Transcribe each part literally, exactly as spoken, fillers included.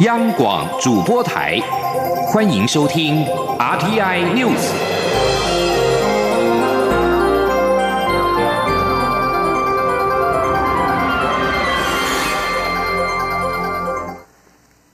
央广主播台，欢迎收听 R T I News。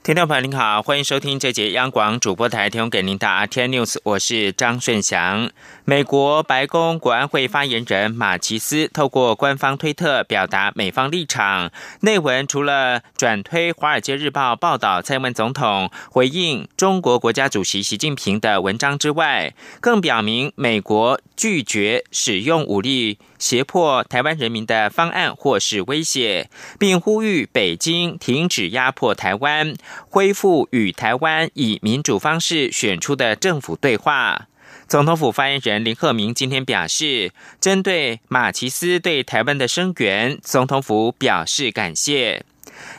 听众朋友您好，欢迎收听这节央广主播台提供给您的 R T I News， 我是张顺祥。美国白宫国安会发言人马奇斯透过官方推特表达美方立场，内文除了转推《华尔街日报》报道蔡英文总统回应中国国家主席习近平的文章之外，更表明美国拒绝使用武力胁迫台湾人民的方案或是威胁，并呼吁北京停止压迫台湾，恢复与台湾以民主方式选出的政府对话。总统府发言人林鹤鸣今天表示，针对马奇斯对台湾的声援，总统府表示感谢。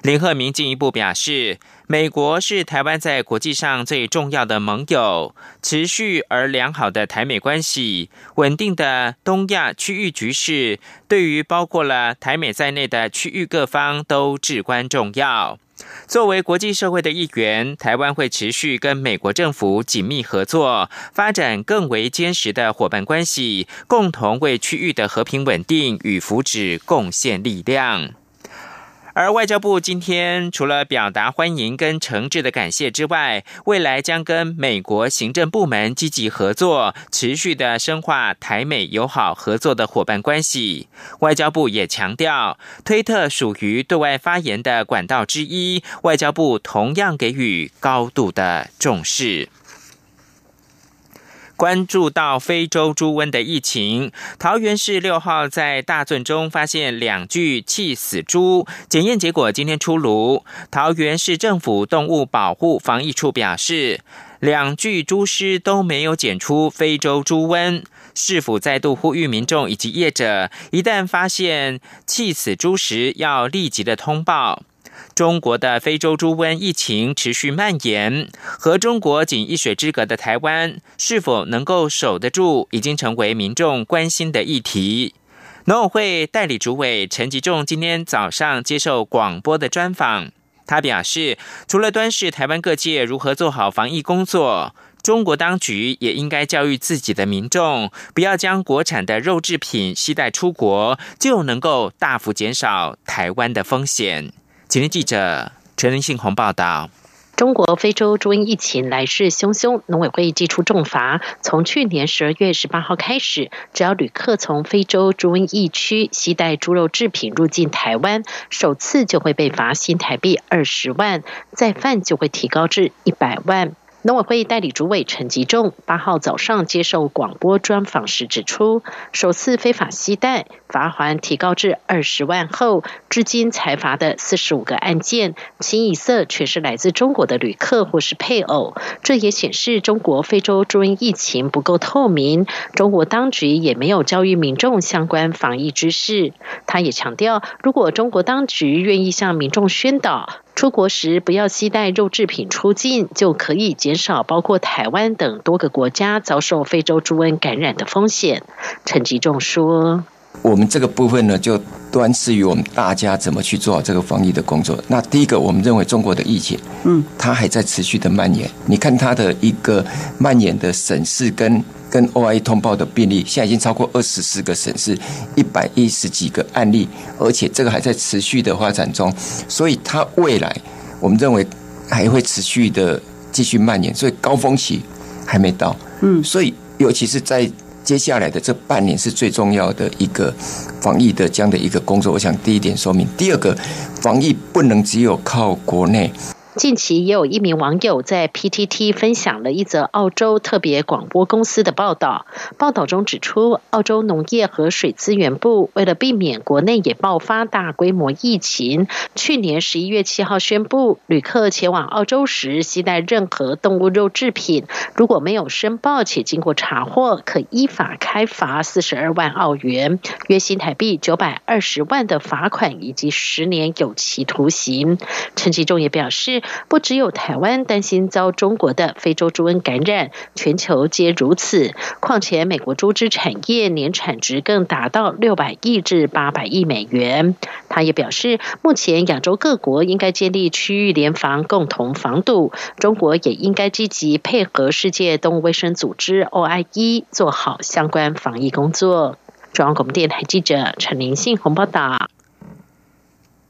林鹤鸣进一步表示，美国是台湾在国际上最重要的盟友，持续而良好的台美关系，稳定的东亚区域局势，对于包括了台美在内的区域各方都至关重要。作为国际社会的一员，台湾会持续跟美国政府紧密合作，发展更为坚实的伙伴关系，共同为区域的和平稳定与福祉贡献力量。而外交部今天除了表达欢迎跟诚挚的感谢之外，未来将跟美国行政部门积极合作，持续的深化台美友好合作的伙伴关系。外交部也强调，推特属于对外发言的管道之一，外交部同样给予高度的重视。关注到非洲猪瘟的疫情，桃园市六号在大圳中发现两具气死猪，检验结果今天出炉。桃园市政府动物保护防疫处表示，两具猪尸都没有检出非洲猪瘟，市府再度呼吁民众以及业者，一旦发现气死猪时要立即的通报。中国的非洲猪瘟疫情持续蔓延，和中国仅一水之隔的台湾是否能够守得住，已经成为民众关心的议题。农委会代理主委陈吉仲今天早上接受广播的专访，他表示，除了端视台湾各界如何做好防疫工作，中国当局也应该教育自己的民众，不要将国产的肉制品携带出国，就能够大幅减少台湾的风险。今天记者陈林信宏报道，中国非洲猪瘟疫情来势汹汹，农委会祭出重罚，从去年十二月十八号开始，只要旅客从非洲猪瘟疫区携带猪肉制品入境台湾，首次就会被罚新台币二十万，再犯就会提高至一百万。农委会代理主委陈吉仲八号早上接受广播专访时指出，首次非法携带罚锾提高至二十万后，至今才罚的四十五个案件，清一色全是来自中国的旅客或是配偶。这也显示中国非洲猪瘟疫情不够透明，中国当局也没有教育民众相关防疫知识。他也强调，如果中国当局愿意向民众宣导，出国时不要携带肉制品出境，就可以减少包括台湾等多个国家遭受非洲猪瘟感染的风险。陈吉仲说，我们这个部分呢，就端视于我们大家怎么去做好这个防疫的工作。那第一个，我们认为中国的疫情，嗯，它还在持续的蔓延。你看它的一个蔓延的省市跟跟 O I 通报的病例，现在已经超过二十四个省市，一百一十几个案例，而且这个还在持续的发展中，所以它未来我们认为还会持续的继续蔓延，所以高峰期还没到，嗯，所以尤其是在接下来的这半年是最重要的一个防疫的这样的一个工作，我想第一点说明。第二个，防疫不能只有靠国内。近期也有一名网友在 P T T 分享了一则澳洲特别广播公司的报道，报道中指出，澳洲农业和水资源部为了避免国内也爆发大规模疫情，去年十一月七号宣布，旅客前往澳洲时携带任何动物肉制品，如果没有申报且经过查获，可依法开罚四十二万澳元，约新台币九百二十万的罚款以及十年有期徒刑。陈其中也表示，之，不只有台湾担心遭中国的非洲猪瘟感染，全球皆如此。况且美国猪只产业年产值更达到六百亿至八百亿美元。他也表示，目前亚洲各国应该建立区域联防，共同防堵。中国也应该积极配合世界动物卫生组织 O I E 做好相关防疫工作。中央广播电台记者陈林信宏报道。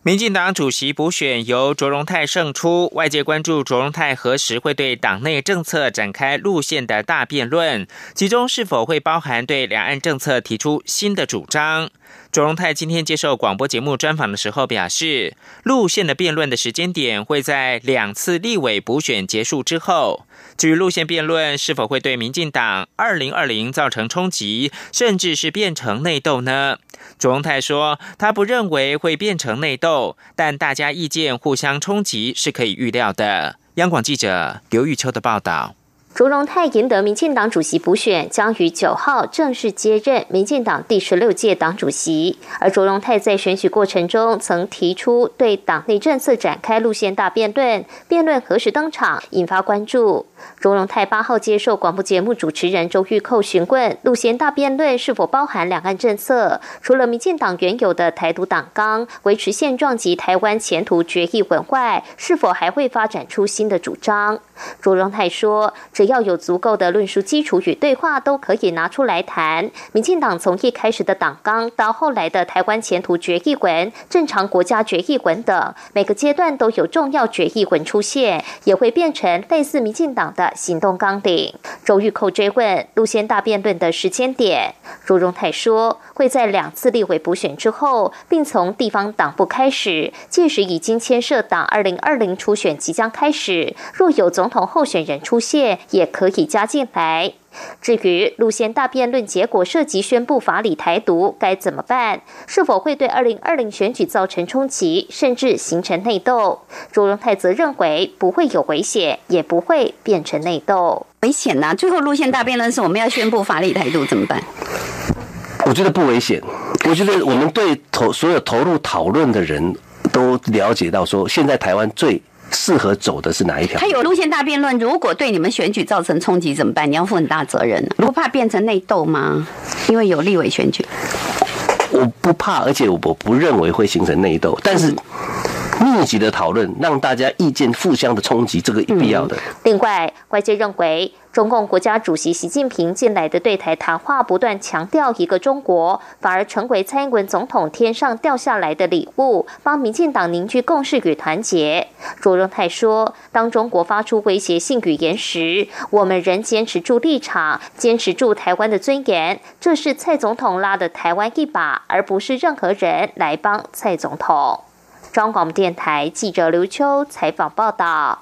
民进党主席补选由卓荣泰胜出，外界关注卓荣泰何时会对党内政策展开路线的大辩论，其中是否会包含对两岸政策提出新的主张。卓荣泰今天接受广播节目专访的时候表示，路线的辩论的时间点会在两次立委补选结束之后。至于路线辩论是否会对民进党二零二零造成冲击，甚至是变成内斗呢？卓荣泰说，他不认为会变成内斗，但大家意见互相冲击是可以预料的。央广记者刘玉秋的报道。卓荣泰赢得民进党主席补选，将于九号正式接任民进党第十六届党主席。而卓荣泰在选举过程中曾提出对党内政策展开路线大辩论，辩论何时登场引发关注。卓荣泰八号接受广播节目主持人周玉蔻询问，路线大辩论是否包含两岸政策，除了民进党原有的台独党纲、维持现状及台湾前途决议文外，是否还会发展出新的主张。卓荣泰说，只要有足够的论述基础与对话都可以拿出来谈，民进党从一开始的党纲到后来的台湾前途决议文、正常国家决议文等，每个阶段都有重要决议文出现，也会变成类似民进党的行动纲领。周玉蔻追问路线大辩论的时间点，卓荣泰说，会在两次立委补选之后，并从地方党部开始，届时已经牵涉党二零二零初选即将开始，若有总统候选人出现也可以加进来。至于路线大辩论结果涉及宣布法理台独该怎么办，是否会对二零二零选举造成冲击，甚至形成内斗，卓荣泰则认为不会有危险，也不会变成内斗。危险呐、啊！最后路线大辩论是我们要宣布法理台独怎么办？我觉得不危险。我觉得我们对投所有投入讨论的人都了解到，说现在台湾最适合走的是哪一条？还有路线大辩论，如果对你们选举造成冲击怎么办？你要负很大责任、啊。不怕变成内斗吗？因为有立委选举，我不怕，而且我不认为会形成内斗。但是密集的讨论，让大家意见互相的冲击，这个必要的。嗯、另外，外界认为，中共国家主席习近平近来的对台谈话不断强调一个中国，反而成为蔡英文总统天上掉下来的礼物，帮民进党凝聚共识与团结。卓荣泰说，当中国发出威胁性语言时，我们仍坚持住立场，坚持住台湾的尊严，这是蔡总统拉的台湾一把，而不是任何人来帮蔡总统。中广电台记者刘秋采访报道。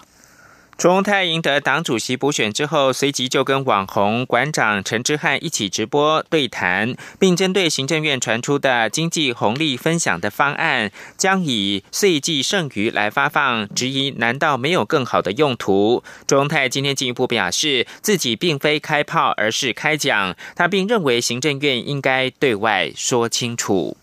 卓荣泰赢得党主席补选之后，随即就跟网红馆长陈之汉一起直播对谈，并针对行政院传出的经济红利分享的方案，将以岁计剩余来发放，质疑难道没有更好的用途？卓荣泰今天进一步表示，自己并非开炮，而是开讲，他并认为行政院应该对外说清楚。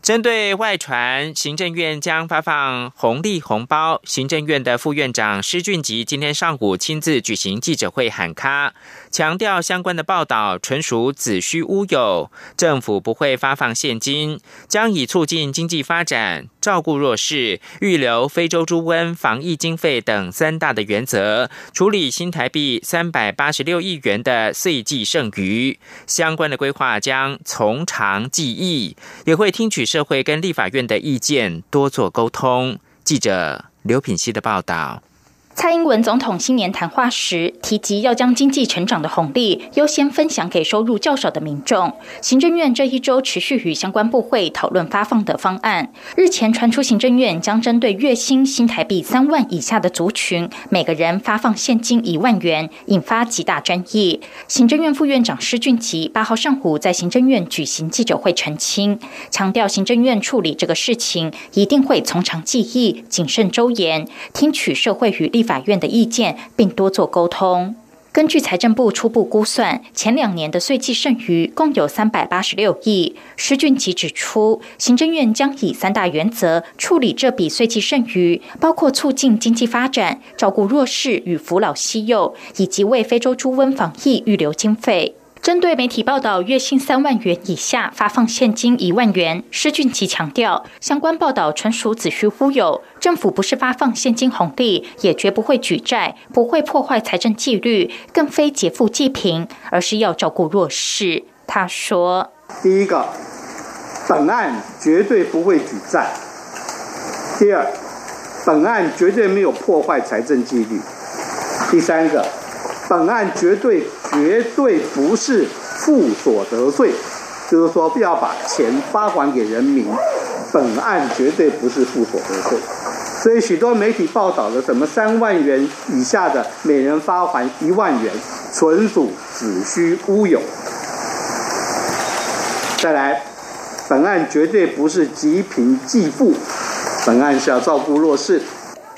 针对外传行政院将发放红利红包，行政院的副院长施俊吉今天上午亲自举行记者会喊卡，强调相关的报道纯属子虚乌有，政府不会发放现金，将以促进经济发展、照顾弱势、预留非洲猪瘟防疫经费等三大的原则，处理新台币三百八十六亿元的岁计剩余，相关的规划将从长计议，也会听取社会跟立法院的意见，多做沟通。记者刘品希的报道。蔡英文总统新年谈话时提及要将经济成长的红利优先分享给收入较少的民众，行政院这一周持续与相关部会讨论发放的方案。日前传出行政院将针对月薪新台币三万以下的族群，每个人发放现金一万元，引发极大争议。行政院副院长施俊吉八号上午在行政院举行记者会澄清，强调行政院处理这个事情一定会从长计议，谨慎周延，听取社会与立法法院的意见，并多做沟通。根据财政部初步估算，前两年的岁计剩余共有三百八十六亿。施俊吉指出，行政院将以三大原则处理这笔岁计剩余，包括促进经济发展、照顾弱势与扶老惜幼，以及为非洲猪瘟防疫预留经费。针对媒体报道月薪三万元以下发放现金一万元，施俊吉强调，相关报道纯属子虚乌有，政府不是发放现金红利，也绝不会举债，不会破坏财政纪律，更非劫富济贫，而是要照顾弱势。他说：第一个，本案绝对不会举债；第二，本案绝对没有破坏财政纪律；第三个，本案绝对绝对不是负所得税，就是说不要把钱发还给人民。本案绝对不是负所得税，所以许多媒体报道的什么三万元以下的每人发还一万元，纯属子虚乌有。再来，本案绝对不是济贫济富，本案是要照顾弱势。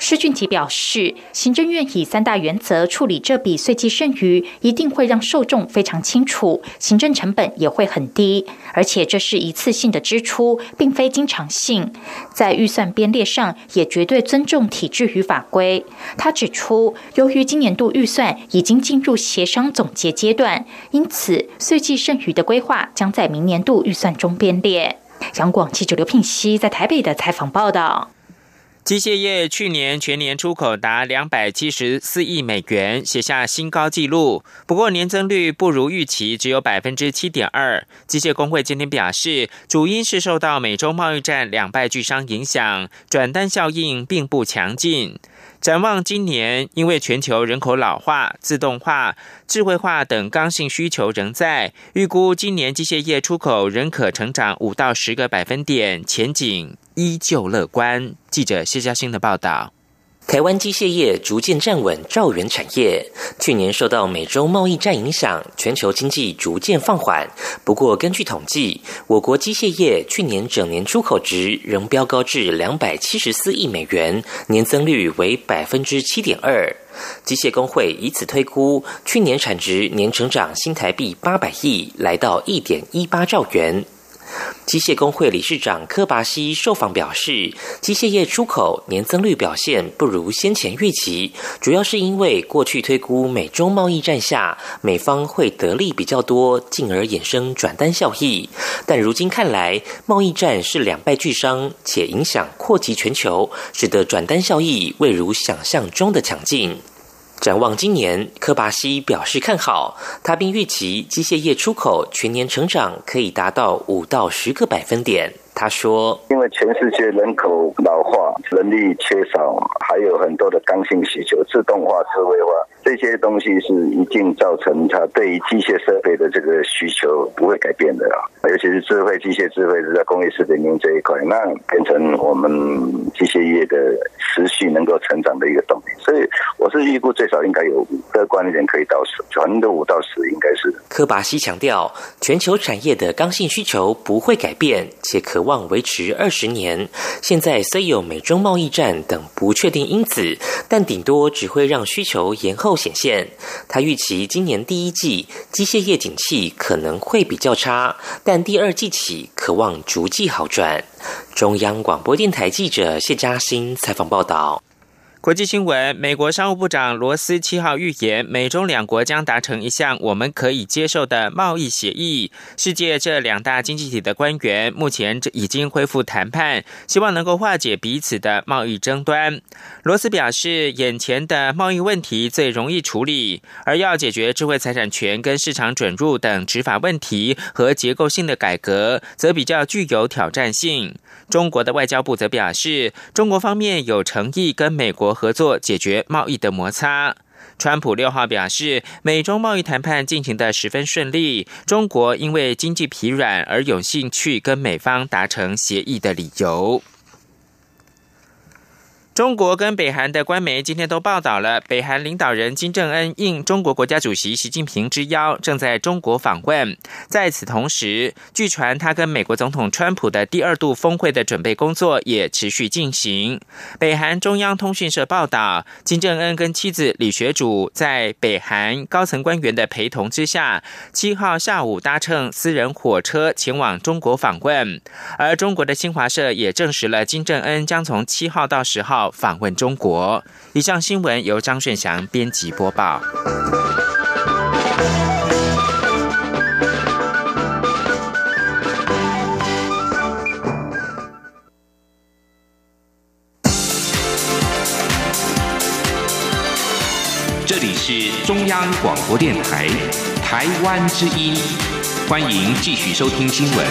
施俊吉表示，行政院以三大原则处理这笔岁计剩余，一定会让受众非常清楚，行政成本也会很低，而且这是一次性的支出，并非经常性。在预算编列上，也绝对尊重体制与法规。他指出，由于今年度预算已经进入协商总结阶段，因此岁计剩余的规划将在明年度预算中编列。杨广记者刘聘熙在台北的采访报道。机械业去年全年出口达两百七十四亿美元，写下新高纪录，不过年增率不如预期，只有 百分之七点二。 机械工会今天表示，主因是受到美洲贸易战两败俱伤影响，转单效应并不强劲。展望今年，因为全球人口老化、自动化、智慧化等刚性需求仍在，预估今年机械业出口仍可成长五到十个百分点，前景依旧乐观。记者谢嘉欣的报道。台湾机械业逐渐站稳兆元产业，去年受到美洲贸易战影响，全球经济逐渐放缓。不过根据统计，我国机械业去年整年出口值仍飙高至两百七十四亿美元，年增率为 百分之七点二。机械工会以此推估，去年产值年成长新台币八百亿，来到 一点一八兆元。机械工会理事长柯拔西受访表示，机械业出口年增率表现不如先前预期，主要是因为过去推估美洲贸易战下美方会得利比较多，进而衍生转单效益，但如今看来，贸易战是两败俱伤，且影响扩及全球，使得转单效益未如想象中的强劲。展望今年，柯拔西表示看好，他并预期机械业出口全年成长可以达到五到十个百分点。他说，因为全世界人口老化、人力缺少，还有很多的刚性需求，自动化、智慧化，这些东西是一定造成它对于机械设备的这个需求不会改变的啊。尤其是智慧机械、智慧是在工业 四点零 这一块，那变成我们机械业的持续能够成长的一个动力。所以我是预估最少应该有乐观一点，可以到十，全年的五到十应该是。柯拔西强调，全球产业的刚性需求不会改变，且可渴望维持二十年。现在虽有美中贸易战等不确定因子，但顶多只会让需求延后显现。他预期今年第一季机械业景气可能会比较差，但第二季起可望逐季好转。中央广播电台记者谢嘉欣采访报道。国际新闻，美国商务部长罗斯七号预言，美中两国将达成一项我们可以接受的贸易协议。世界这两大经济体的官员目前已经恢复谈判，希望能够化解彼此的贸易争端。罗斯表示，眼前的贸易问题最容易处理，而要解决智慧财产权跟市场准入等执法问题和结构性的改革，则比较具有挑战性。中国的外交部则表示，中国方面有诚意跟美国合作解决贸易的摩擦。川普六号表示，美中贸易谈判进行得十分顺利，中国因为经济疲软而有兴趣跟美方达成协议的理由。中国跟北韩的官媒今天都报道了，北韩领导人金正恩应中国国家主席习近平之邀，正在中国访问。在此同时，据传他跟美国总统川普的第二度峰会的准备工作也持续进行。北韩中央通讯社报道，金正恩跟妻子李雪主在北韩高层官员的陪同之下，七号下午搭乘私人火车前往中国访问。而中国的新华社也证实了金正恩将从七号到十号访问中国。以上新闻由张顺祥编辑播报。这里是中央广播电台台湾之音，欢迎继续收听新闻。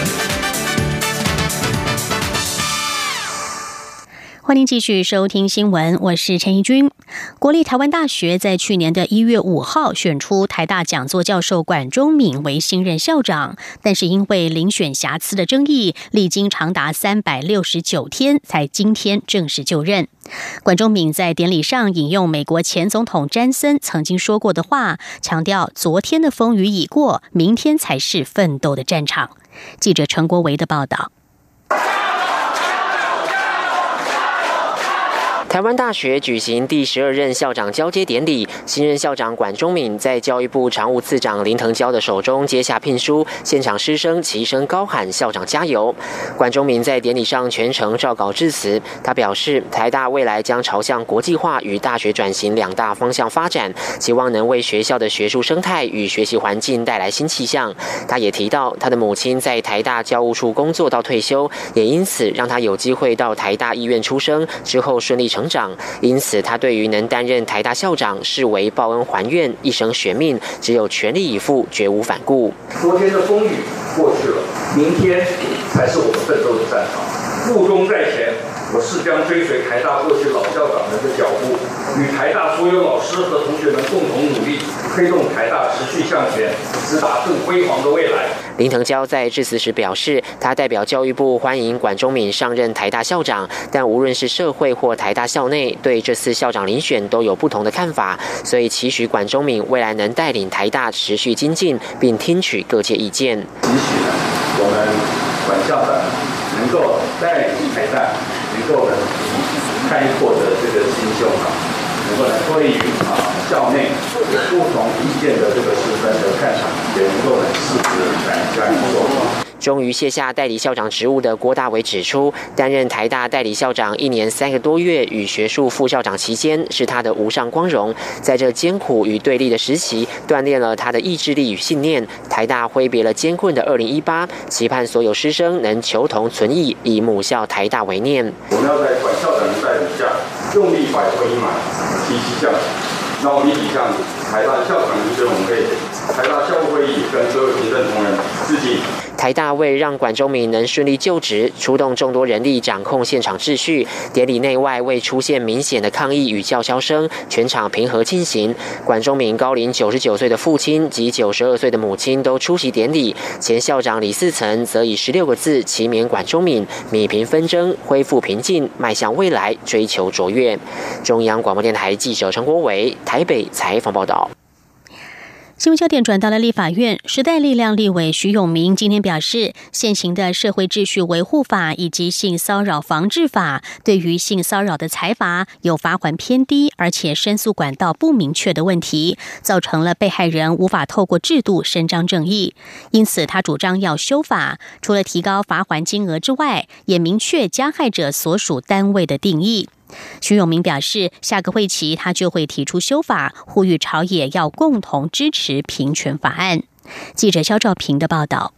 欢迎继续收听新闻，我是陈怡君。国立台湾大学在去年的一月五号选出台大讲座教授管中闵为新任校长，但是因为遴选瑕疵的争议，历经长达三百六十九天才今天正式就任。管中闵在典礼上引用美国前总统詹森曾经说过的话，强调昨天的风雨已过，明天才是奋斗的战场。记者陈国维的报道。台湾大学举行第十二任校长交接典礼，新任校长管中闵在教育部常务次长林腾蛟的手中接下聘书，现场师生齐声高喊校长加油。管中闵在典礼上全程照稿致辞，他表示台大未来将朝向国际化与大学转型两大方向发展，希望能为学校的学术生态与学习环境带来新气象。他也提到他的母亲在台大教务处工作到退休，也因此让他有机会到台大医院出生，之后顺利成成长，因此他对于能担任台大校长视为报恩还愿，一生悬命，只有全力以赴，绝无反顾。昨天的风雨过去了，明天才是我们奋斗的战场。负重在前，我势将追随台大过去老校长们的脚步，与台大所有老师和同学们共同努力，推动台大持续向前，直达更辉煌的未来。林腾蛟在致辞时表示，他代表教育部欢迎管中闵上任台大校长，但无论是社会或台大校内，对这次校长遴选都有不同的看法，所以期许管中闵未来能带领台大持续精进，并听取各界意见。期许呢，我们管校长能够带领台大，能够开阔的这个心胸啊，能够对于啊校内有不同意见的这个师生的看法，也能够适时来加以说明。终于卸下代理校长职务的郭大伟指出，担任台大代理校长一年三个多月与学术副校长期间是他的无上光荣，在这艰苦与对立的时期，锻炼了他的意志力与信念。台大挥别了艰困的二零一八，期盼所有师生能求同存异，以母校台大为念。我们要在管校长的带领下，用力摆脱阴霾，积极向上，让我们一起向台大校长同学们可以，台大校务会议跟所有行政同仁致敬。台大为让管中闵能顺利就职，出动众多人力掌控现场秩序。典礼内外未出现明显的抗议与叫嚣声，全场平和进行。管中闵高龄九十九岁的父亲及九十二岁的母亲都出席典礼。前校长李嗣涔则以十六个字齐勉管中闵：弭平纷争，恢复平静，迈向未来，追求卓越。中央广播电台记者陈国伟台北采访报道。新闻焦点转到了立法院，时代力量立委徐永明今天表示，现行的社会秩序维护法以及性骚扰防治法对于性骚扰的裁罚有罚锾偏低，而且申诉管道不明确的问题，造成了被害人无法透过制度伸张正义。因此他主张要修法，除了提高罚锾金额之外，也明确加害者所属单位的定义。徐永明表示，下个会期他就会提出修法，呼吁朝野要共同支持平权法案。记者肖兆平的报道。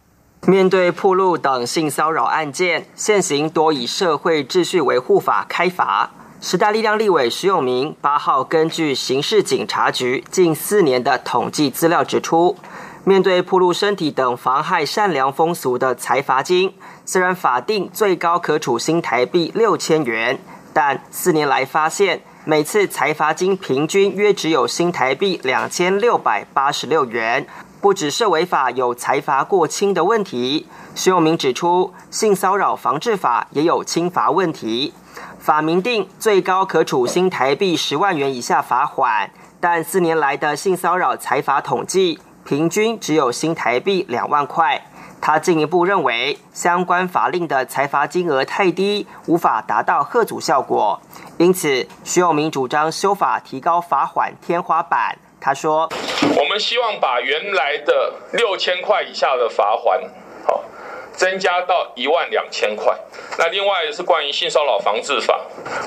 面对暴露等性骚扰案件，现行多以社会秩序维护法开罚。时代力量立委徐永明八号根据刑事警察局近四年的统计资料指出，面对暴露身体等妨害善良风俗的裁罚金，虽然法定最高可处新台币六千元。但四年来发现，每次裁罚金平均约只有新台币两千六百八十六元，不只是违法有财罚过轻的问题，徐永明指出，性骚扰防治法也有轻罚问题。法明定最高可处新台币十万元以下罚款，但四年来的性骚扰财罚统计，平均只有新台币两万块。他进一步认为，相关法令的财罚金额太低，无法达到吓阻效果，因此徐永明主张修法提高罚款天花板。他说：“我们希望把原来的六千块以下的罚款，好，增加到一万两千块。那另外是关于性骚扰防治法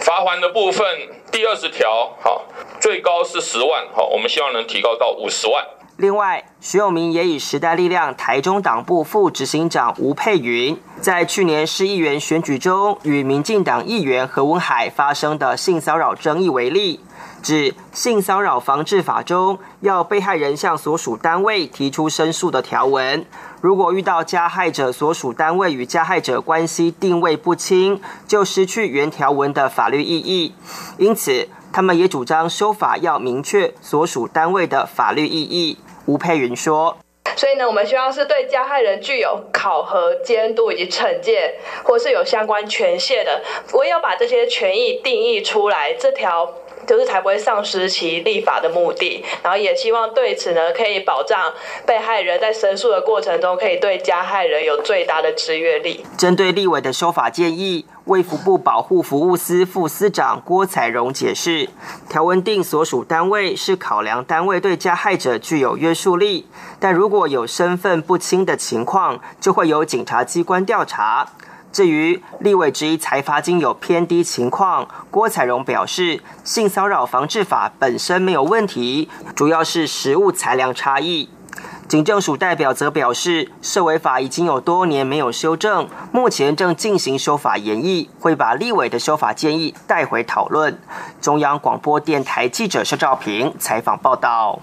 罚款的部分，第二十条，好，最高是十万，好，我们希望能提高到五十万。”另外，徐永明也以时代力量台中党部副执行长吴佩云在去年市议员选举中与民进党议员何文海发生的性骚扰争议为例，指性骚扰防治法中要被害人向所属单位提出申诉的条文，如果遇到加害者所属单位与加害者关系定位不清，就失去原条文的法律意义，因此他们也主张修法要明确所属单位的法律意义。吴佩云说，所以呢，我们希望是对加害人具有考核、监督以及惩戒，或是有相关权限的，我也要把这些权益定义出来，这条就是才不会丧失其立法的目的。然后也希望对此呢，可以保障被害人在申诉的过程中，可以对加害人有最大的制约力。针对立委的修法建议，卫福部保护服务司副司长郭彩荣解释，条文定所属单位是考量单位对加害者具有约束力，但如果有身份不清的情况，就会由警察机关调查。至于立委质疑财罚金有偏低情况，郭彩荣表示，性骚扰防治法本身没有问题，主要是实务裁量差异。警政署代表则表示，涉违法已经有多年没有修正，目前正进行修法研议，会把立委的修法建议带回讨论。中央广播电台记者肖兆平采访报道。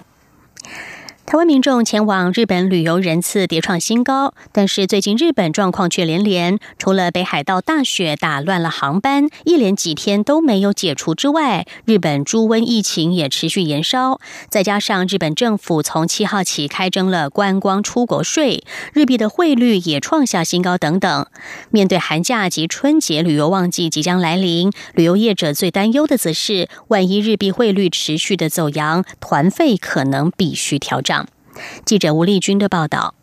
台湾民众前往日本旅游人次迭创新高，但是最近日本状况却连连，除了北海道大雪打乱了航班，一连几天都没有解除之外，日本猪瘟疫情也持续延烧，再加上日本政府从七号起开征了观光出国税，日币的汇率也创下新高等等。面对寒假及春节旅游旺季即将来临，旅游业者最担忧的则是，万一日币汇率持续的走扬，团费可能必须调整。记者吴丽君的报道。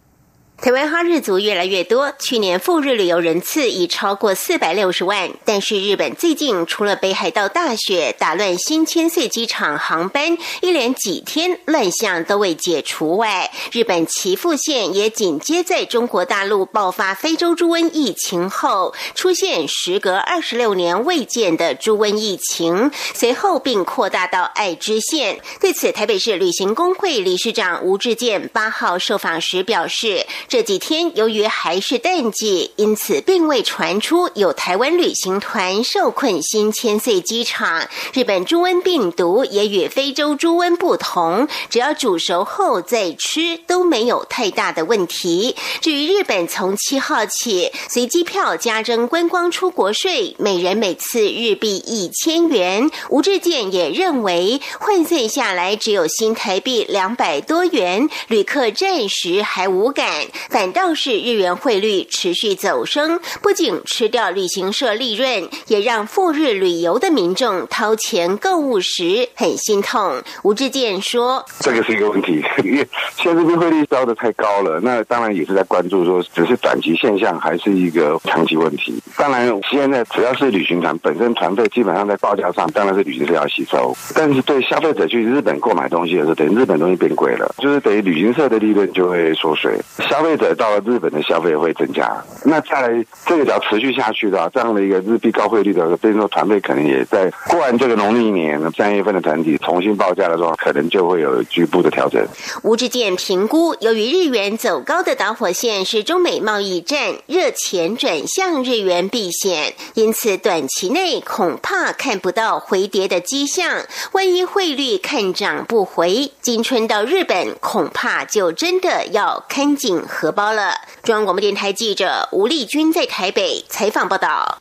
台湾哈日族越来越多，去年赴日旅游人次已超过四百六十万，但是日本最近除了北海道大雪打乱新千岁机场航班，一连几天乱象都未解除外，日本岐阜县也紧接在中国大陆爆发非洲猪瘟疫情后，出现时隔二十六年未见的猪瘟疫情，随后并扩大到爱知县。对此，台北市旅行工会理事长吴志健八号受访时表示，这几天由于还是淡季，因此并未传出有台湾旅行团受困新千岁机场。日本猪瘟病毒也与非洲猪瘟不同，只要煮熟后再吃都没有太大的问题。至于日本从七号起随机票加征观光出国税，每人每次日币一千元，吴志健也认为换算下来只有新台币两百多元，旅客暂时还无感，反倒是日元汇率持续走升，不仅吃掉旅行社利润，也让赴日旅游的民众掏钱购物时很心痛。吴志健说，这个是一个问题，因为现在这边汇率高的太高了，那当然也是在关注说只是短期现象还是一个长期问题。当然现在只要是旅行团本身团费基本上在报价上当然是旅行社要吸收，但是对消费者去日本购买东西的时候，等于日本东西变贵了，就是等于旅行社的利润就会缩水，消费者到了日本的消费会增加。那再来这个只要持续下去的、啊、这样的一个日币高汇率的变成团费，可能也在过完这个农历年三月份的团体重新报价的时候，可能就会有局部的调整。吴志健评估，由于日元走高的导火线是中美贸易战，热钱转向日元避险，因此短期内恐怕看不到回跌的迹象，万一汇率看涨不回，今春到日本恐怕就真的要看紧荷包了。中央广播电台记者吴丽君在台北采访报道。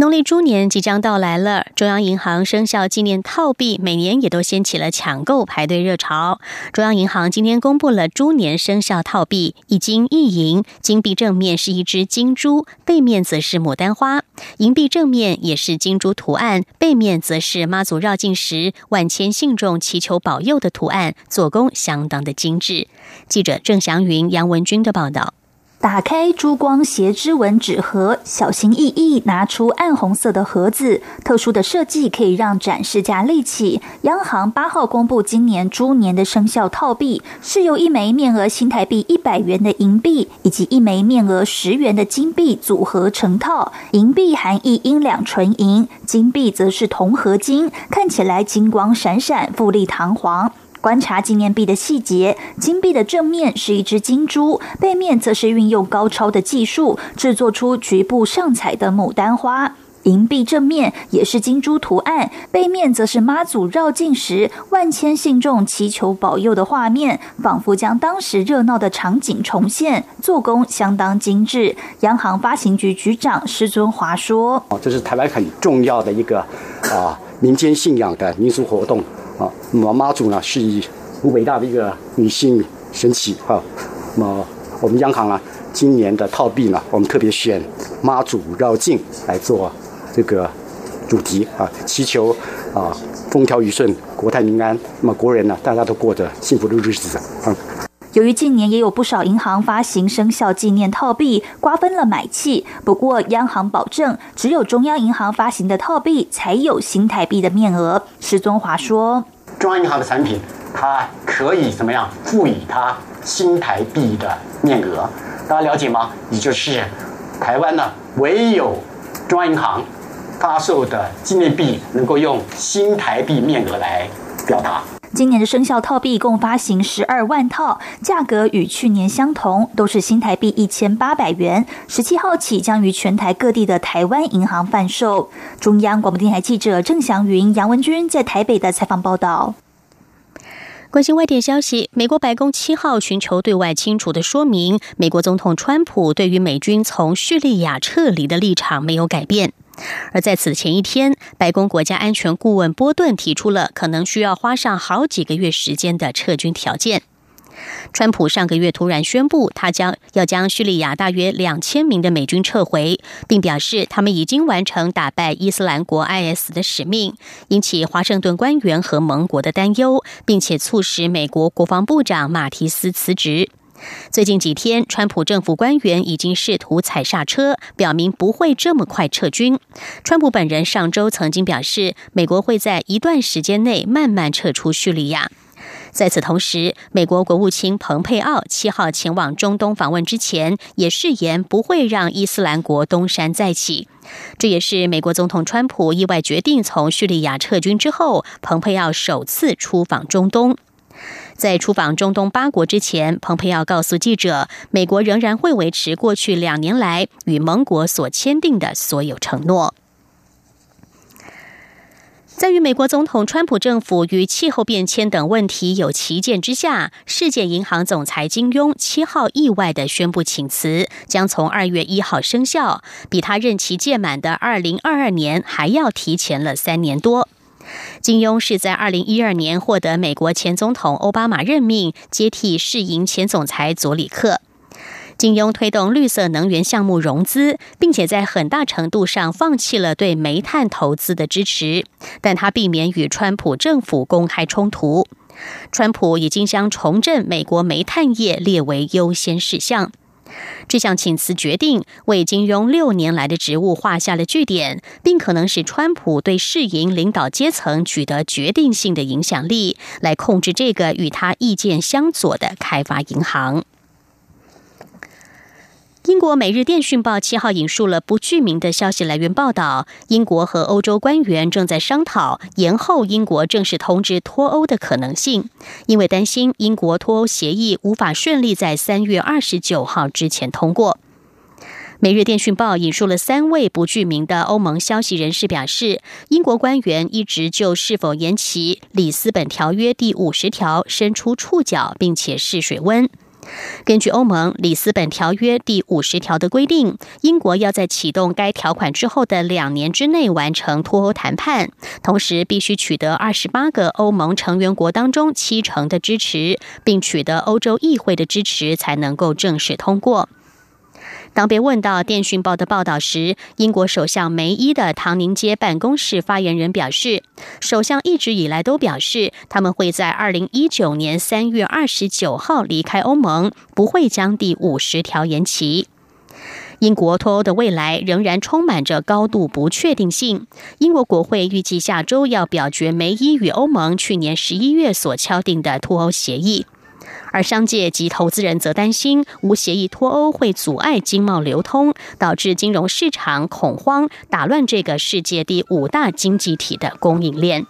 农历猪年即将到来了，中央银行生效纪念套币，每年也都掀起了抢购排队热潮。中央银行今天公布了猪年生效套币，一金一银，金币正面是一只金猪，背面则是牡丹花；银币正面也是金猪图案，背面则是妈祖绕境时万千信众祈求保佑的图案，做工相当的精致。记者郑祥云、杨文君的报道。打开珠光斜织纹纸盒，小心翼翼拿出暗红色的盒子，特殊的设计可以让展示架立起。央行八号公布今年猪年的生肖套币，是由一枚面额新台币一百元的银币以及一枚面额十元的金币组合成套。银币含一英两纯银，金币则是铜合金，看起来金光闪闪，富丽堂皇。观察纪念币的细节，金币的正面是一只金猪，背面则是运用高超的技术制作出局部上彩的牡丹花。银币正面也是金猪图案，背面则是妈祖绕境时万千信众祈求保佑的画面，仿佛将当时热闹的场景重现，做工相当精致。央行发行局局长施尊华说：“这是台湾很重要的一个啊民间信仰的民俗活动。”啊，那么妈祖呢是以伟大的一个女性神祇啊，那么我们央行呢今年的套币呢，我们特别选妈祖绕境来做这个主题啊，祈求啊风调雨顺、国泰民安，那么国人呢大家都过着幸福的日子啊。由于近年也有不少银行发行生肖纪念套币，瓜分了买气。不过，央行保证，只有中央银行发行的套币才有新台币的面额。施宗华说：“中央银行的产品，它可以怎么样赋予它新台币的面额？大家了解吗？也就是台湾呢，唯有中央银行发售的纪念币能够用新台币面额来表达。”今年的生肖套币共发行十二万套，价格与去年相同，都是新台币一千八百元。十七号起将于全台各地的台湾银行贩售。中央广播电台记者郑祥云、杨文君在台北的采访报道。关心外电消息，美国白宫七号寻求对外清楚的说明，美国总统川普对于美军从叙利亚撤离的立场没有改变。而在此前一天，白宫国家安全顾问波顿提出了可能需要花上好几个月时间的撤军条件。川普上个月突然宣布，他将要将叙利亚大约两千名的美军撤回，并表示他们已经完成打败伊斯兰国 I S 的使命，引起华盛顿官员和盟国的担忧，并且促使美国国防部长马提斯辞职。最近几天，川普政府官员已经试图踩刹车，表明不会这么快撤军。川普本人上周曾经表示，美国会在一段时间内慢慢撤出叙利亚。在此同时，美国国务卿蓬佩奥七号前往中东访问之前，也誓言不会让伊斯兰国东山再起。这也是美国总统川普意外决定从叙利亚撤军之后，蓬佩奥首次出访中东。在出访中东八国之前，蓬佩奥告诉记者，美国仍然会维持过去两年来与盟国所签订的所有承诺。在与美国总统川普政府与气候变迁等问题有歧见之下，世界银行总裁金庸七号意外地宣布请辞，将从二月一号生效，比他任期届满的二零二二年还要提前了三年多。金庸是在二零一二年获得美国前总统奥巴马任命，接替世银前总裁佐里克。金庸推动绿色能源项目融资，并且在很大程度上放弃了对煤炭投资的支持，但他避免与川普政府公开冲突。川普已经将重振美国煤炭业列为优先事项。这项请辞决定为金庸六年来的职务画下了句点，并可能使川普对世银领导阶层取得决定性的影响力，来控制这个与他意见相左的开发银行。英国《每日电讯报》七号引述了不具名的消息来源报道，英国和欧洲官员正在商讨延后英国正式通知脱欧的可能性，因为担心英国脱欧协议无法顺利在三月二十九号之前通过。每日电讯报引述了三位不具名的欧盟消息人士表示，英国官员一直就是否延期里斯本条约第五十条伸出触角，并且试水温。根据欧盟里斯本条约第五十条的规定，英国要在启动该条款之后的两年之内完成脱欧谈判，同时必须取得二十八个欧盟成员国当中七成的支持，并取得欧洲议会的支持才能够正式通过。当被问到电讯报的报道时，英国首相梅伊的唐宁街办公室发言人表示，首相一直以来都表示他们会在二零一九年三月二十九号离开欧盟，不会将第五十条延期。英国脱欧的未来仍然充满着高度不确定性。英国国会预计下周要表决梅伊与欧盟去年十一月所敲定的脱欧协议。而商界及投资人则担心，无协议脱欧会阻碍经贸流通，导致金融市场恐慌，打乱这个世界第五大经济体的供应链。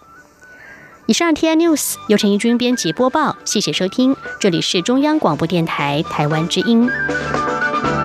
以上 R T I News 由陈怡君编辑播报，谢谢收听，这里是中央广播电台台湾之音。